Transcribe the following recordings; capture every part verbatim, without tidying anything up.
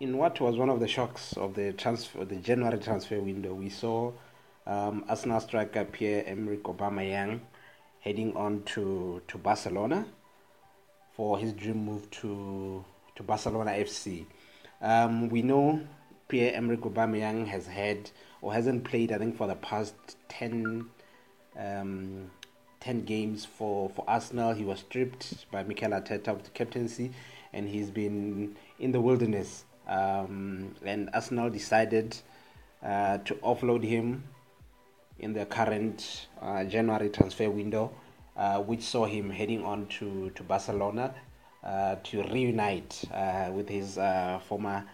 in what was one of the shocks of the transfer, the January transfer window, we saw um, Arsenal striker Pierre-Emerick Aubameyang heading on to, to Barcelona for his dream move to to Barcelona F C. Um, we know Pierre-Emerick Aubameyang has had or hasn't played, I think, for the past ten um, ten games for, for Arsenal. He was stripped by Mikel Arteta of the captaincy, and he's been in the wilderness. Um, and Arsenal decided uh, to offload him in the current uh, January transfer window, uh, which saw him heading on to, to Barcelona uh, to reunite uh, with his uh, former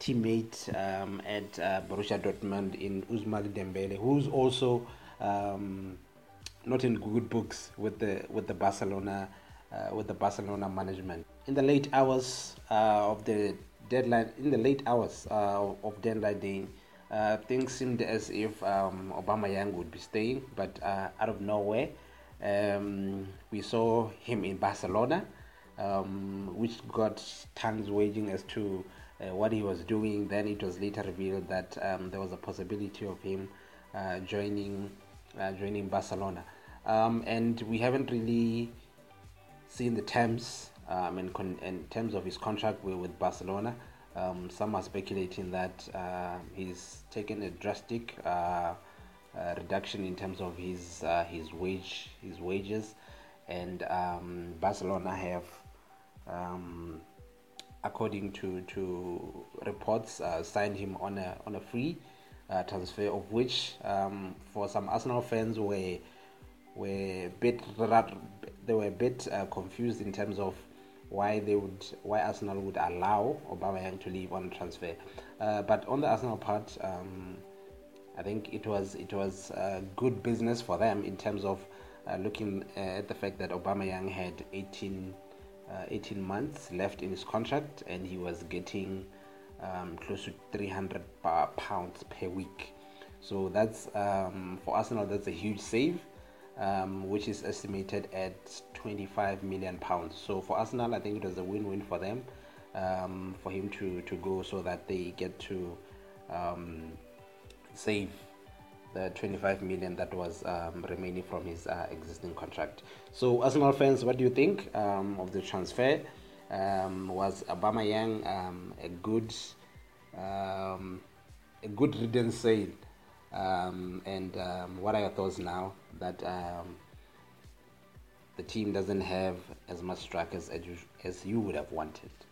teammate um, at uh, Borussia Dortmund in Ousmane Dembele, who's also um, not in good books with the with the Barcelona uh, with the Barcelona management. In the late hours uh, of the deadline, in the late hours uh, of deadline day, uh, things seemed as if um, Aubameyang would be staying, but uh, out of nowhere, um, we saw him in Barcelona, um, which got tongues wagging as to Uh, what he was doing. Then it was later revealed that um, there was a possibility of him uh, joining uh, joining Barcelona, um, and we haven't really seen the terms um, in, con- in terms of his contract with Barcelona. Um, some are speculating that uh, he's taken a drastic uh, uh, reduction in terms of his uh, his wage his wages, and um, Barcelona have. Um, According to, to reports, uh, signed him on a on a free uh, transfer, of which um, for some Arsenal fans were were a bit they were a bit uh, confused in terms of why they would why Arsenal would allow Aubameyang to leave on transfer. Uh, but on the Arsenal part, um, I think it was it was uh, good business for them in terms of uh, looking at the fact that Aubameyang had eighteen. Uh, eighteen months left in his contract, and he was getting um, close to three hundred pounds per week. So that's um, for Arsenal, that's a huge save, um, which is estimated at twenty-five million pounds. So for Arsenal, I think it was a win-win for them, um, for him to, to go, so that they get to um, save the twenty-five million that was um, remaining from his uh, existing contract. So, Arsenal fans, what do you think um, of the transfer? Um, was Aubameyang um, a good, um, a good riddance sale? Um, and um, what are your thoughts now that um, the team doesn't have as much strikers as you, as you would have wanted?